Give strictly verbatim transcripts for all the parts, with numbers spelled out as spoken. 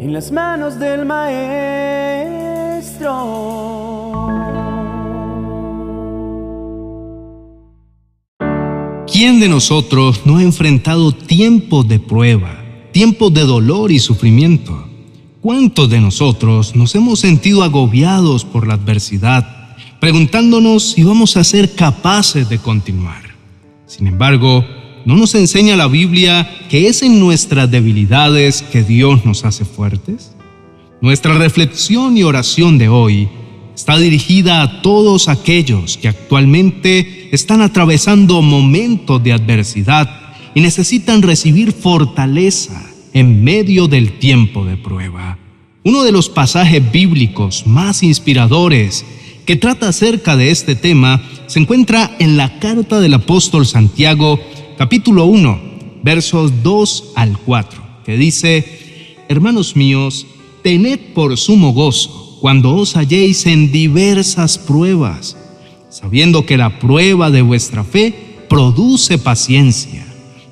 en las manos del maestro. ¿Quién de nosotros no ha enfrentado tiempos de prueba, tiempos de dolor y sufrimiento? ¿Cuántos de nosotros nos hemos sentido agobiados por la adversidad, preguntándonos si vamos a ser capaces de continuar? Sin embargo, ¿no nos enseña la Biblia que es en nuestras debilidades que Dios nos hace fuertes? Nuestra reflexión y oración de hoy está dirigida a todos aquellos que actualmente están atravesando momentos de adversidad y necesitan recibir fortaleza en medio del tiempo de prueba. Uno de los pasajes bíblicos más inspiradores que trata acerca de este tema se encuentra en la carta del apóstol Santiago, capítulo uno, versos dos al cuatro, que dice: Hermanos míos, tened por sumo gozo cuando os halléis en diversas pruebas, sabiendo que la prueba de vuestra fe produce paciencia.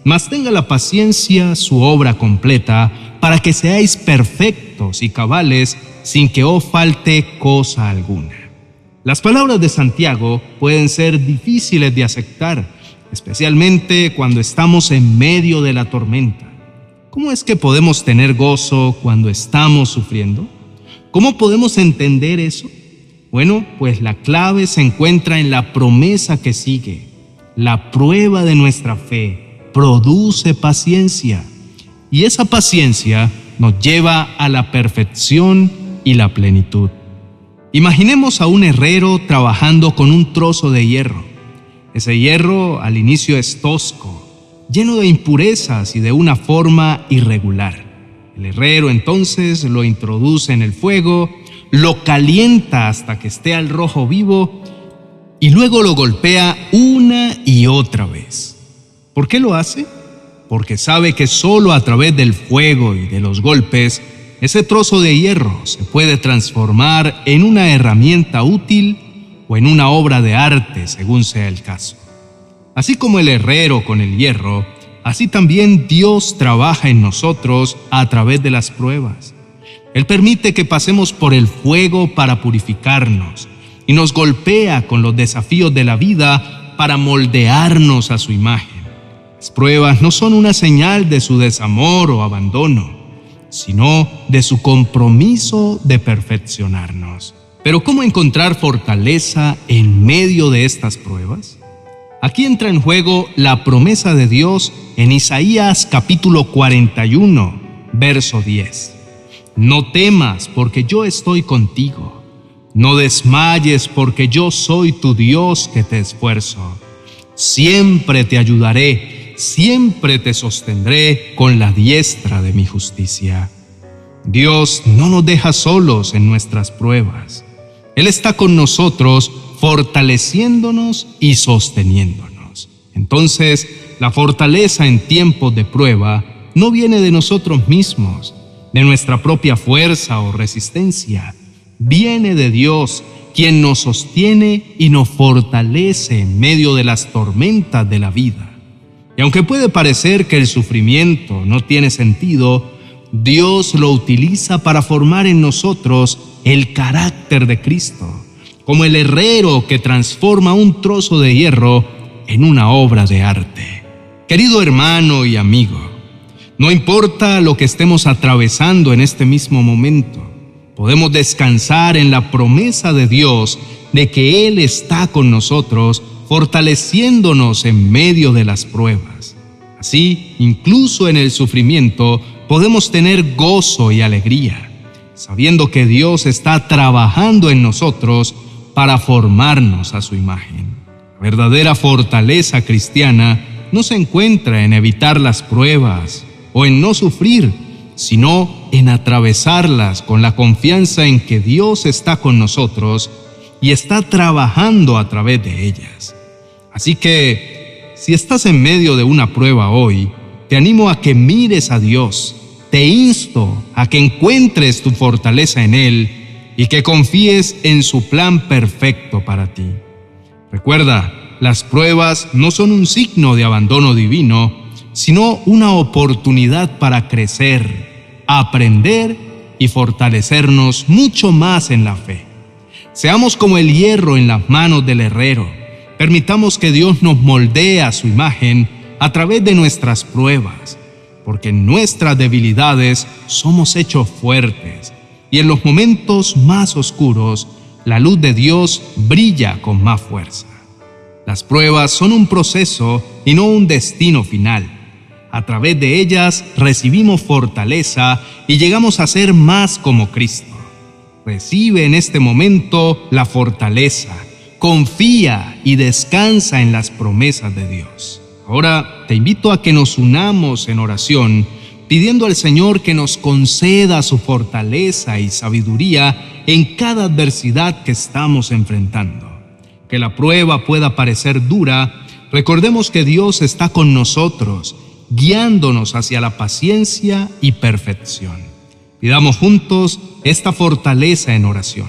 Mas tenga la paciencia su obra completa, para que seáis perfectos y cabales, sin que os falte cosa alguna. Las palabras de Santiago pueden ser difíciles de aceptar, especialmente cuando estamos en medio de la tormenta. ¿Cómo es que podemos tener gozo cuando estamos sufriendo? ¿Cómo podemos entender eso? Bueno, pues la clave se encuentra en la promesa que sigue. La prueba de nuestra fe produce paciencia, y esa paciencia nos lleva a la perfección y la plenitud. Imaginemos a un herrero trabajando con un trozo de hierro. Ese hierro al inicio es tosco, lleno de impurezas y de una forma irregular. El herrero entonces lo introduce en el fuego, lo calienta hasta que esté al rojo vivo y luego lo golpea una y otra vez. ¿Por qué lo hace? Porque sabe que solo a través del fuego y de los golpes, ese trozo de hierro se puede transformar en una herramienta útil o en una obra de arte, según sea el caso. Así como el herrero con el hierro, así también Dios trabaja en nosotros a través de las pruebas. Él permite que pasemos por el fuego para purificarnos y nos golpea con los desafíos de la vida para moldearnos a su imagen. Las pruebas no son una señal de su desamor o abandono, sino de su compromiso de perfeccionarnos. Pero ¿cómo encontrar fortaleza en medio de estas pruebas? Aquí entra en juego la promesa de Dios en Isaías capítulo cuarenta y uno, verso diez. No temas, porque yo estoy contigo. No desmayes, porque yo soy tu Dios que te esfuerzo. Siempre te ayudaré, siempre te sostendré con la diestra de mi justicia. Dios no nos deja solos en nuestras pruebas. Él está con nosotros, fortaleciéndonos y sosteniéndonos. Entonces, la fortaleza en tiempos de prueba no viene de nosotros mismos, de nuestra propia fuerza o resistencia. Viene de Dios, quien nos sostiene y nos fortalece en medio de las tormentas de la vida. Y aunque puede parecer que el sufrimiento no tiene sentido, Dios lo utiliza para formar en nosotros el carácter de Cristo, como el herrero que transforma un trozo de hierro en una obra de arte. Querido hermano y amigo, no importa lo que estemos atravesando en este mismo momento, podemos descansar en la promesa de Dios de que Él está con nosotros, fortaleciéndonos en medio de las pruebas. Así, incluso en el sufrimiento, podemos tener gozo y alegría, sabiendo que Dios está trabajando en nosotros para formarnos a su imagen. La verdadera fortaleza cristiana no se encuentra en evitar las pruebas o en no sufrir, sino en atravesarlas con la confianza en que Dios está con nosotros y está trabajando a través de ellas. Así que, si estás en medio de una prueba hoy, te animo a que mires a Dios, te insto a que encuentres tu fortaleza en Él y que confíes en su plan perfecto para ti. Recuerda, las pruebas no son un signo de abandono divino, sino una oportunidad para crecer, aprender y fortalecernos mucho más en la fe. Seamos como el hierro en las manos del herrero. Permitamos que Dios nos moldee a su imagen a través de nuestras pruebas, porque en nuestras debilidades somos hechos fuertes y en los momentos más oscuros la luz de Dios brilla con más fuerza. Las pruebas son un proceso y no un destino final. A través de ellas recibimos fortaleza y llegamos a ser más como Cristo. Recibe en este momento la fortaleza, confía y descansa en las promesas de Dios. Ahora te invito a que nos unamos en oración, pidiendo al Señor que nos conceda su fortaleza y sabiduría en cada adversidad que estamos enfrentando. Que la prueba pueda parecer dura, recordemos que Dios está con nosotros, guiándonos hacia la paciencia y perfección. Pidamos juntos esta fortaleza en oración.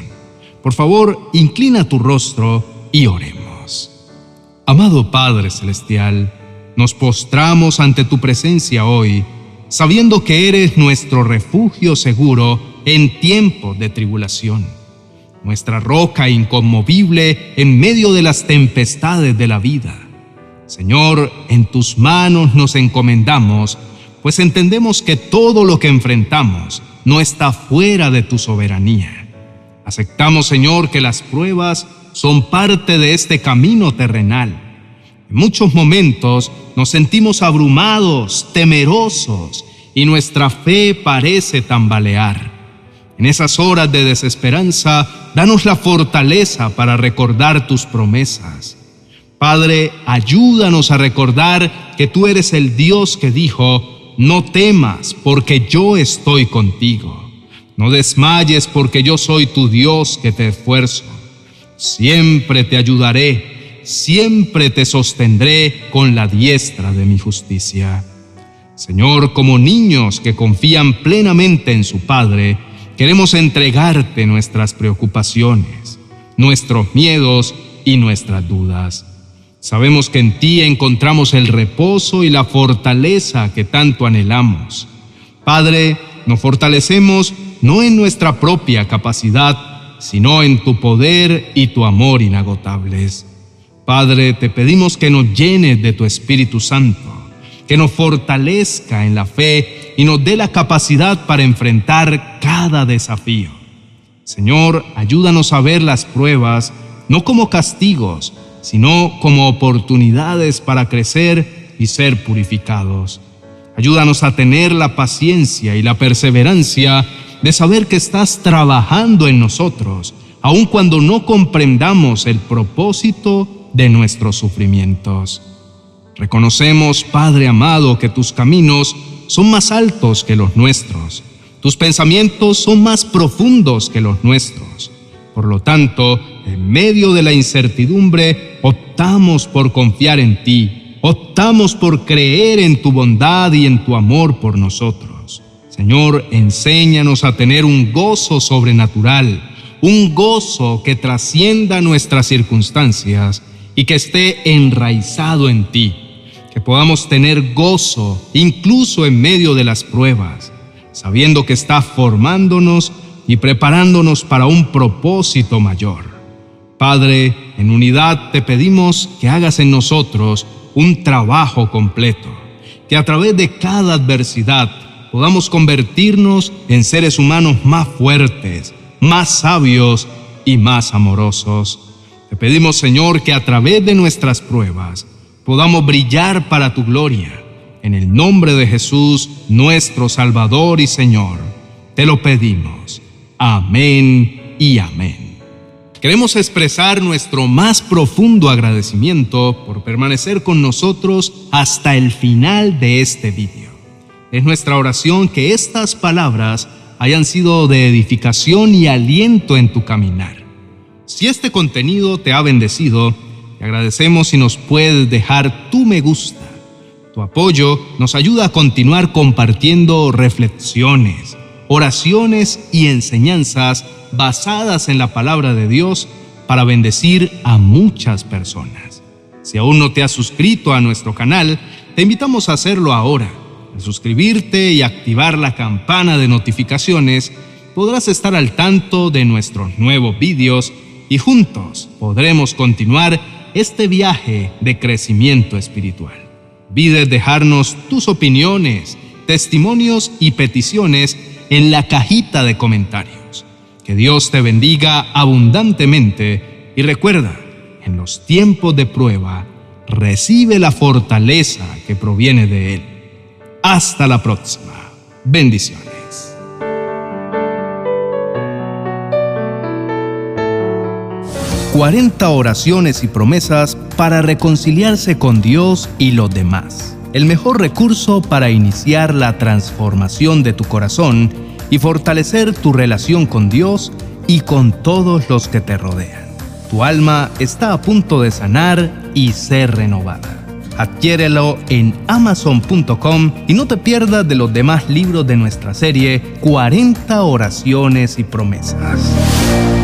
Por favor, inclina tu rostro y oremos. Amado Padre Celestial, nos postramos ante tu presencia hoy, sabiendo que eres nuestro refugio seguro en tiempos de tribulación, nuestra roca inconmovible en medio de las tempestades de la vida. Señor, en tus manos nos encomendamos, pues entendemos que todo lo que enfrentamos no está fuera de tu soberanía. Aceptamos, Señor, que las pruebas son parte de este camino terrenal. En muchos momentos nos sentimos abrumados, temerosos, y nuestra fe parece tambalear. En esas horas de desesperanza, danos la fortaleza para recordar tus promesas. Padre, ayúdanos a recordar que tú eres el Dios que dijo, no temas porque yo estoy contigo. No desmayes porque yo soy tu Dios que te esfuerzo. Siempre te ayudaré, siempre te sostendré con la diestra de mi justicia. Señor, como niños que confían plenamente en su Padre, queremos entregarte nuestras preocupaciones, nuestros miedos y nuestras dudas. Sabemos que en ti encontramos el reposo y la fortaleza que tanto anhelamos. Padre, nos fortalecemos no en nuestra propia capacidad, sino en tu poder y tu amor inagotables. Padre, te pedimos que nos llenes de tu Espíritu Santo, que nos fortalezca en la fe y nos dé la capacidad para enfrentar cada desafío. Señor, ayúdanos a ver las pruebas, no como castigos, sino como oportunidades para crecer y ser purificados. Ayúdanos a tener la paciencia y la perseverancia de saber que estás trabajando en nosotros, aun cuando no comprendamos el propósito de nuestros sufrimientos. Reconocemos, Padre amado, que tus caminos son más altos que los nuestros, tus pensamientos son más profundos que los nuestros. Por lo tanto, en medio de la incertidumbre, optamos por confiar en ti, optamos por creer en tu bondad y en tu amor por nosotros. Señor, enséñanos a tener un gozo sobrenatural, un gozo que trascienda nuestras circunstancias y que esté enraizado en ti. Que podamos tener gozo incluso en medio de las pruebas, sabiendo que estás formándonos y preparándonos para un propósito mayor. Padre, en unidad te pedimos que hagas en nosotros un trabajo completo, que a través de cada adversidad podamos convertirnos en seres humanos más fuertes, más sabios y más amorosos. Te pedimos, Señor, que a través de nuestras pruebas podamos brillar para tu gloria. En el nombre de Jesús, nuestro Salvador y Señor, te lo pedimos. Amén y amén. Queremos expresar nuestro más profundo agradecimiento por permanecer con nosotros hasta el final de este vídeo. Es nuestra oración que estas palabras hayan sido de edificación y aliento en tu caminar. Si este contenido te ha bendecido, te agradecemos si nos puedes dejar tu me gusta. Tu apoyo nos ayuda a continuar compartiendo reflexiones, oraciones y enseñanzas basadas en la palabra de Dios para bendecir a muchas personas. Si aún no te has suscrito a nuestro canal, te invitamos a hacerlo ahora, a suscribirte y activar la campana de notificaciones podrás estar al tanto de nuestros nuevos vídeos y juntos podremos continuar este viaje de crecimiento espiritual. No olvides dejarnos tus opiniones, testimonios y peticiones en la cajita de comentarios. Que Dios te bendiga abundantemente y recuerda, en los tiempos de prueba, recibe la fortaleza que proviene de Él. Hasta la próxima. Bendiciones. cuarenta oraciones y promesas para reconciliarse con Dios y los demás. El mejor recurso para iniciar la transformación de tu corazón y fortalecer tu relación con Dios y con todos los que te rodean. Tu alma está a punto de sanar y ser renovada. Adquiérelo en amazon punto com y no te pierdas de los demás libros de nuestra serie cuarenta oraciones y promesas.